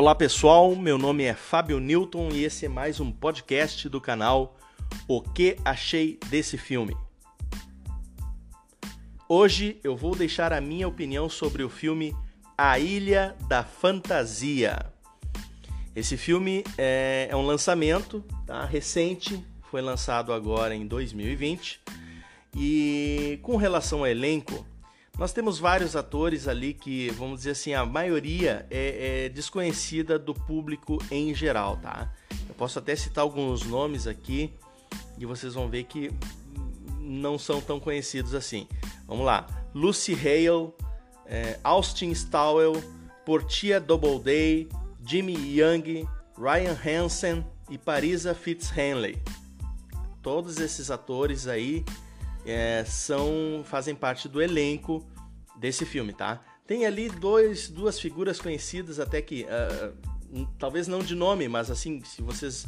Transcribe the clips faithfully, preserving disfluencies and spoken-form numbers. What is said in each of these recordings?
Olá pessoal, meu nome é Fábio Newton e esse é mais um podcast do canal O Que Achei Desse Filme. Hoje eu vou deixar a minha opinião sobre o filme A Ilha da Fantasia. Esse filme é, é um lançamento tá, recente, foi lançado agora em dois mil e vinte e com relação ao elenco, nós temos vários atores ali que, vamos dizer assim, a maioria é, é desconhecida do público em geral, tá? Eu posso até citar alguns nomes aqui e vocês vão ver que não são tão conhecidos assim. Vamos lá. Lucy Hale, é, Austin Stowell, Portia Doubleday, Jimmy Young, Ryan Hansen e Parisa Fitz-Henley. Todos esses atores aí é, são, fazem parte do elenco desse filme, tá? Tem ali dois, duas figuras conhecidas até que, uh, talvez não de nome, mas assim, se vocês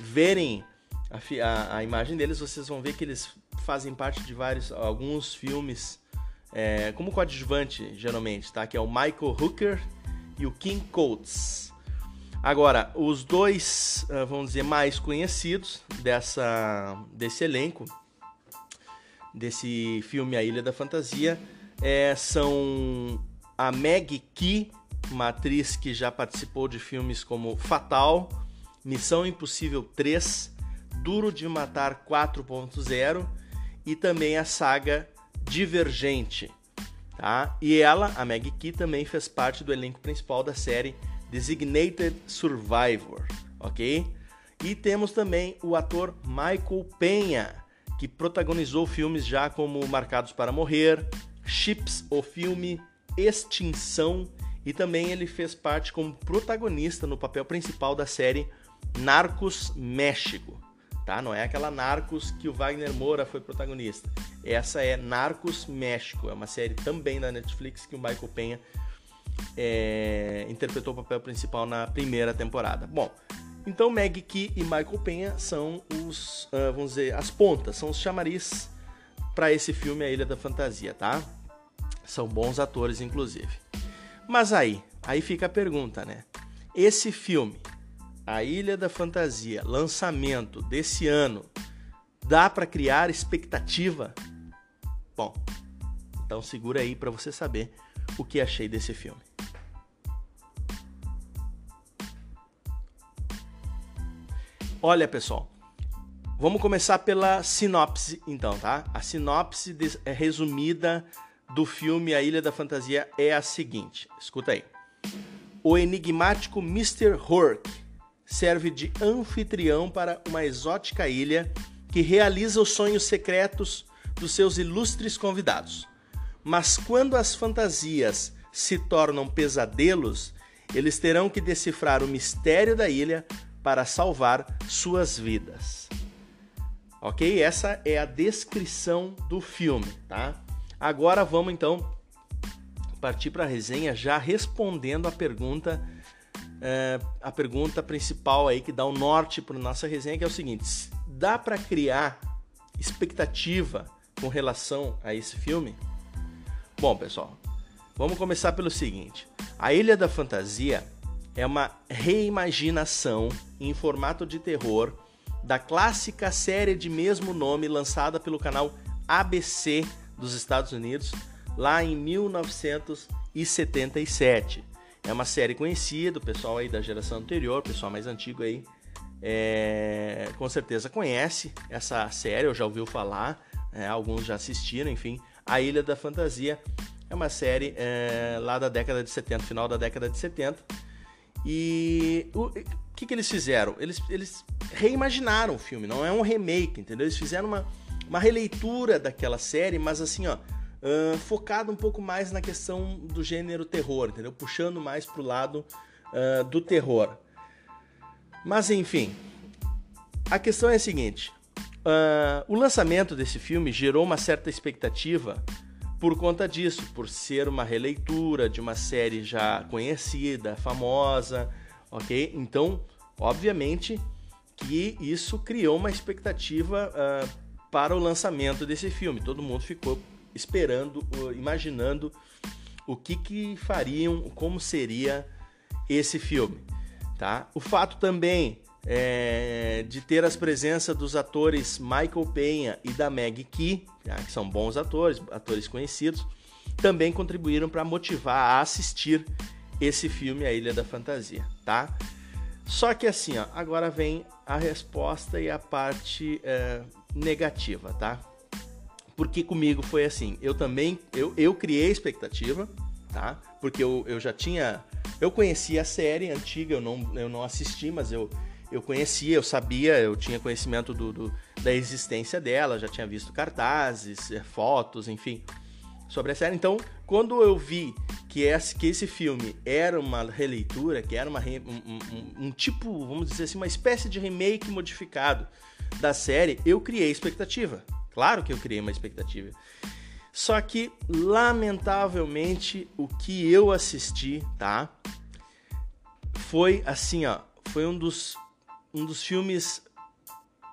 verem a, a, a imagem deles, vocês vão ver que eles fazem parte de vários, alguns filmes é, como coadjuvante, geralmente, tá? Que é o Michael Rooker e o Kim Coates. Agora, os dois, uh, vamos dizer, mais conhecidos dessa, desse elenco, desse filme A Ilha da Fantasia, é, são a Maggie Q, uma atriz que já participou de filmes como Fatal, Missão Impossível três, Duro de Matar quatro ponto zero e também a saga Divergente. Tá? E ela, a Maggie Q, também fez parte do elenco principal da série Designated Survivor, ok? E temos também o ator Michael Peña, que protagonizou filmes já como Marcados para Morrer, Chips, o filme, Extinção, e também ele fez parte como protagonista no papel principal da série Narcos México, tá? Não é aquela Narcos que o Wagner Moura foi protagonista. Essa é Narcos México, é uma série também da Netflix que o Michael Peña é, interpretou o papel principal na primeira temporada. Bom, então Maggie Q e Michael Peña são os, uh, vamos dizer, as pontas, são os chamariz para esse filme A Ilha da Fantasia, tá? São bons atores, inclusive. Mas aí, aí fica a pergunta, né? Esse filme, A Ilha da Fantasia, lançamento desse ano, dá para criar expectativa? Bom, então segura aí para você saber o que achei desse filme. Olha, pessoal, vamos começar pela sinopse, então, tá? A sinopse resumida do filme A Ilha da Fantasia é a seguinte. Escuta aí. O enigmático mister Rourke serve de anfitrião para uma exótica ilha que realiza os sonhos secretos dos seus ilustres convidados. Mas quando as fantasias se tornam pesadelos, eles terão que decifrar o mistério da ilha para salvar suas vidas. Ok? Essa é a descrição do filme, tá? Agora vamos, então, partir para a resenha já respondendo a pergunta, é, a pergunta principal aí que dá o norte para nossa resenha, que é o seguinte: dá para criar expectativa com relação a esse filme? Bom, pessoal, vamos começar pelo seguinte. A Ilha da Fantasia é uma reimaginação em formato de terror da clássica série de mesmo nome lançada pelo canal A B C dos Estados Unidos lá em mil novecentos e setenta e sete. É uma série conhecida, o pessoal aí da geração anterior, o pessoal mais antigo aí, é, com certeza conhece essa série, ou já ouviu falar, é, alguns já assistiram, enfim. A Ilha da Fantasia é uma série é, lá da década de setenta, final da década de setenta. E o que, que eles fizeram? Eles, eles reimaginaram o filme, não é um remake, entendeu? Eles fizeram uma, uma releitura daquela série, mas assim, ó, uh, focado um pouco mais na questão do gênero terror, entendeu? Puxando mais pro lado uh, do terror. Mas enfim, a questão é a seguinte, uh, o lançamento desse filme gerou uma certa expectativa por conta disso, por ser uma releitura de uma série já conhecida, famosa, ok? Então, obviamente que isso criou uma expectativa uh, para o lançamento desse filme. Todo mundo ficou esperando, uh, imaginando o que que fariam, como seria esse filme, tá? O fato também é, de ter as presenças dos atores Michael Peña e da Maggie Q, tá? Que são bons atores, atores conhecidos, também contribuíram para motivar a assistir esse filme, A Ilha da Fantasia, tá? Só que assim, ó, agora vem a resposta e a parte é, negativa, tá? Porque comigo foi assim, eu também, eu, eu criei expectativa, tá? Porque eu, eu já tinha, eu conhecia a série antiga, eu não, eu não assisti, mas eu, eu conhecia, eu sabia, eu tinha conhecimento do, do, da existência dela, já tinha visto cartazes, fotos, enfim, sobre a série. Então, quando eu vi que esse, que esse filme era uma releitura, que era uma, um, um, um tipo, vamos dizer assim, uma espécie de remake modificado da série, eu criei expectativa. Claro que eu criei uma expectativa. Só que, lamentavelmente, o que eu assisti, tá? Foi assim, ó. Foi um dos, um dos filmes,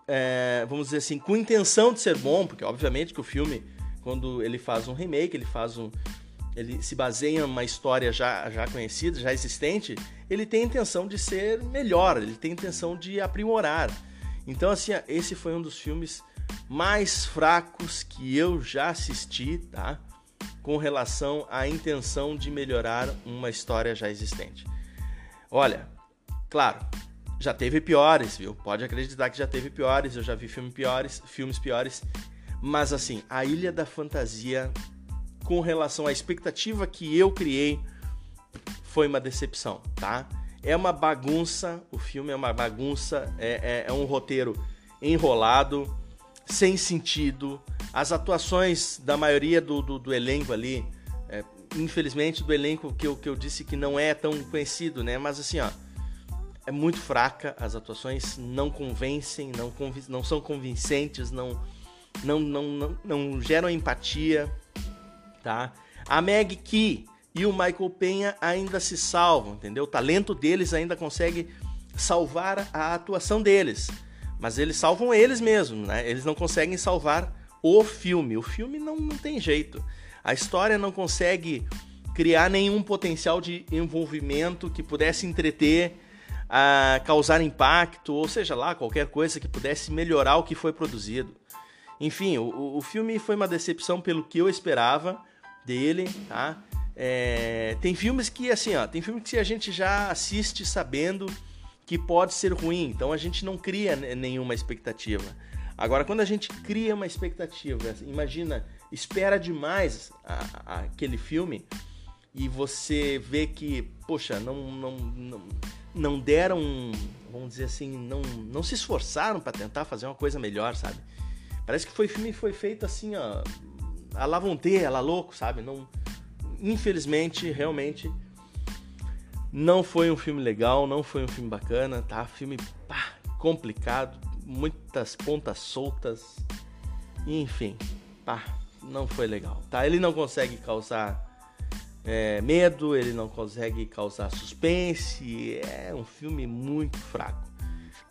é, vamos dizer assim, com intenção de ser bom, porque, obviamente, que o filme, quando ele faz um remake, ele faz um... ele se baseia em uma história já, já conhecida, já existente, ele tem a intenção de ser melhor, ele tem a intenção de aprimorar. Então, assim, ó, esse foi um dos filmes mais fracos que eu já assisti, tá? Com relação à intenção de melhorar uma história já existente. Olha, claro, já teve piores, viu? Pode acreditar que já teve piores, eu já vi filme piores, filmes piores, mas assim, A Ilha da Fantasia, com relação à expectativa que eu criei, foi uma decepção, tá? É uma bagunça, o filme é uma bagunça, é, é, é um roteiro enrolado, sem sentido, as atuações da maioria do, do, do elenco ali, é, infelizmente do elenco que eu, que eu disse que não é tão conhecido, né? Mas assim, ó, é muito fraca, as atuações não convencem, não, conv- não são convincentes, não, não, não, não, não geram empatia, tá? A Maggie Q e o Michael Peña ainda se salvam, entendeu? O talento deles ainda consegue salvar a atuação deles. Mas eles salvam eles mesmos, né? Eles não conseguem salvar o filme. O filme não, não tem jeito. A história não consegue criar nenhum potencial de envolvimento que pudesse entreter, ah, causar impacto, ou seja lá, qualquer coisa que pudesse melhorar o que foi produzido. Enfim, o, o filme foi uma decepção pelo que eu esperava dele, tá? É, tem filmes que, assim, ó, tem filmes que a gente já assiste sabendo que pode ser ruim, então a gente não cria nenhuma expectativa. Agora, quando a gente cria uma expectativa, imagina, espera demais a, a, aquele filme e você vê que, poxa, não, não, não, não deram, vamos dizer assim, não, não se esforçaram para tentar fazer uma coisa melhor, sabe? Parece que foi filme foi feito assim, ó, a lá vão ter, a lá louco, sabe? Não, infelizmente, realmente... não foi um filme legal, não foi um filme bacana, tá? Filme pá, complicado, muitas pontas soltas, enfim, pá, não foi legal, tá? Ele não consegue causar é, medo, ele não consegue causar suspense, é um filme muito fraco.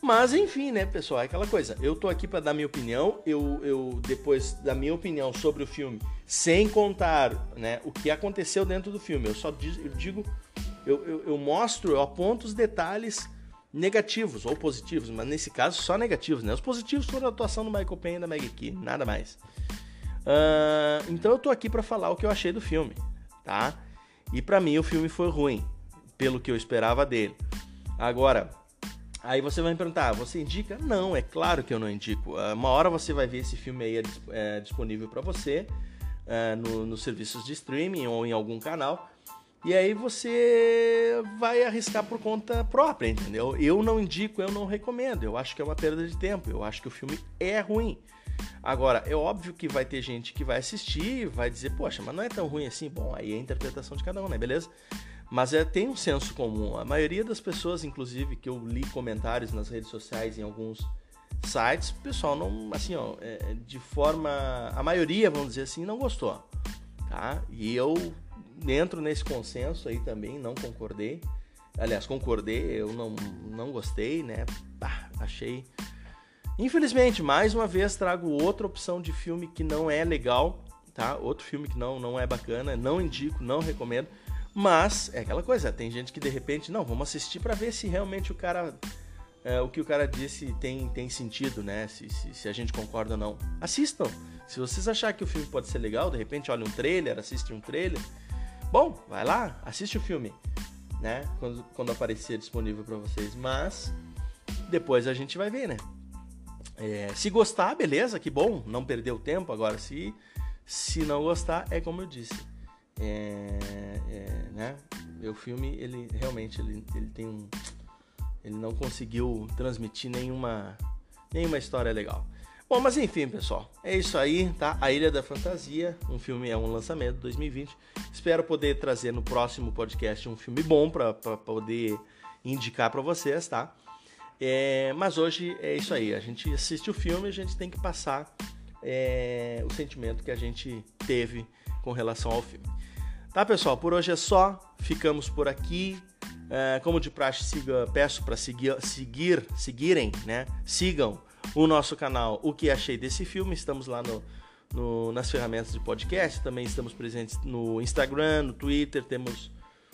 Mas enfim, né, pessoal, é aquela coisa, eu tô aqui pra dar minha opinião, eu, eu depois da minha opinião sobre o filme, sem contar, né, o que aconteceu dentro do filme, eu só diz, eu digo... Eu, eu, eu mostro, eu aponto os detalhes negativos ou positivos, mas nesse caso só negativos, né? Os positivos foram a atuação do Michael Peña e da Maggie Q, nada mais. Uh, então eu tô aqui pra falar o que eu achei do filme, tá? E pra mim o filme foi ruim, pelo que eu esperava dele. Agora, aí você vai me perguntar, você indica? Não, é claro que eu não indico. Uh, uma hora você vai ver esse filme aí é disponível pra você, uh, no, nos serviços de streaming ou em algum canal. E aí você vai arriscar por conta própria, entendeu? Eu não indico, eu não recomendo, eu acho que é uma perda de tempo, eu acho que o filme é ruim. Agora, é óbvio que vai ter gente que vai assistir e vai dizer, poxa, mas não é tão ruim assim. Bom, aí é a interpretação de cada um, né, beleza? Mas é, tem um senso comum, a maioria das pessoas, inclusive, que eu li comentários nas redes sociais, em alguns sites, o pessoal não, assim, ó, é, de forma, a maioria, vamos dizer assim, não gostou, tá? E eu... entro nesse consenso aí também, não concordei. Aliás, concordei, eu não, não gostei, né? Ah, achei... Infelizmente, mais uma vez, trago outra opção de filme que não é legal, tá? Outro filme que não, não é bacana, não indico, não recomendo. Mas é aquela coisa, tem gente que de repente, não, vamos assistir pra ver se realmente o cara, é, o que o cara disse tem, tem sentido, né? Se, se, se a gente concorda ou não. Assistam. Se vocês acharem que o filme pode ser legal, de repente olha um trailer, assiste um trailer. Bom, vai lá, assiste o filme, né? Quando, quando aparecer disponível pra vocês. Mas depois a gente vai ver, né? É, se gostar, beleza, que bom, não perdeu tempo. Agora, se, se não gostar, é como eu disse. É, é, né? O filme, ele realmente ele, ele tem um, ele não conseguiu transmitir nenhuma, nenhuma história legal. Bom, mas enfim, pessoal, é isso aí, tá? A Ilha da Fantasia, um filme, é um lançamento de dois mil e vinte. Espero poder trazer no próximo podcast um filme bom para poder indicar para vocês, tá? É, mas hoje é isso aí, a gente assiste o filme e a gente tem que passar é, o sentimento que a gente teve com relação ao filme. Tá, pessoal? Por hoje é só. Ficamos por aqui. É, como de praxe, siga, peço para seguir, seguir, seguirem, né? Sigam o nosso canal O Que Achei Desse Filme. Estamos lá no, no, nas ferramentas de podcast. Também estamos presentes no Instagram, no Twitter. Temos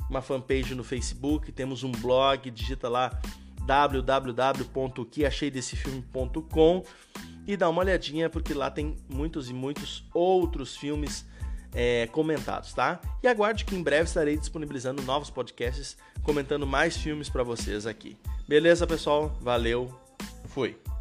uma fanpage no Facebook. Temos um blog. Digita lá w w w ponto o que achei desse filme ponto com e dá uma olhadinha, porque lá tem muitos e muitos outros filmes É, comentados, tá? E aguarde que em breve estarei disponibilizando novos podcasts comentando mais filmes pra vocês aqui. Beleza, pessoal? Valeu, fui!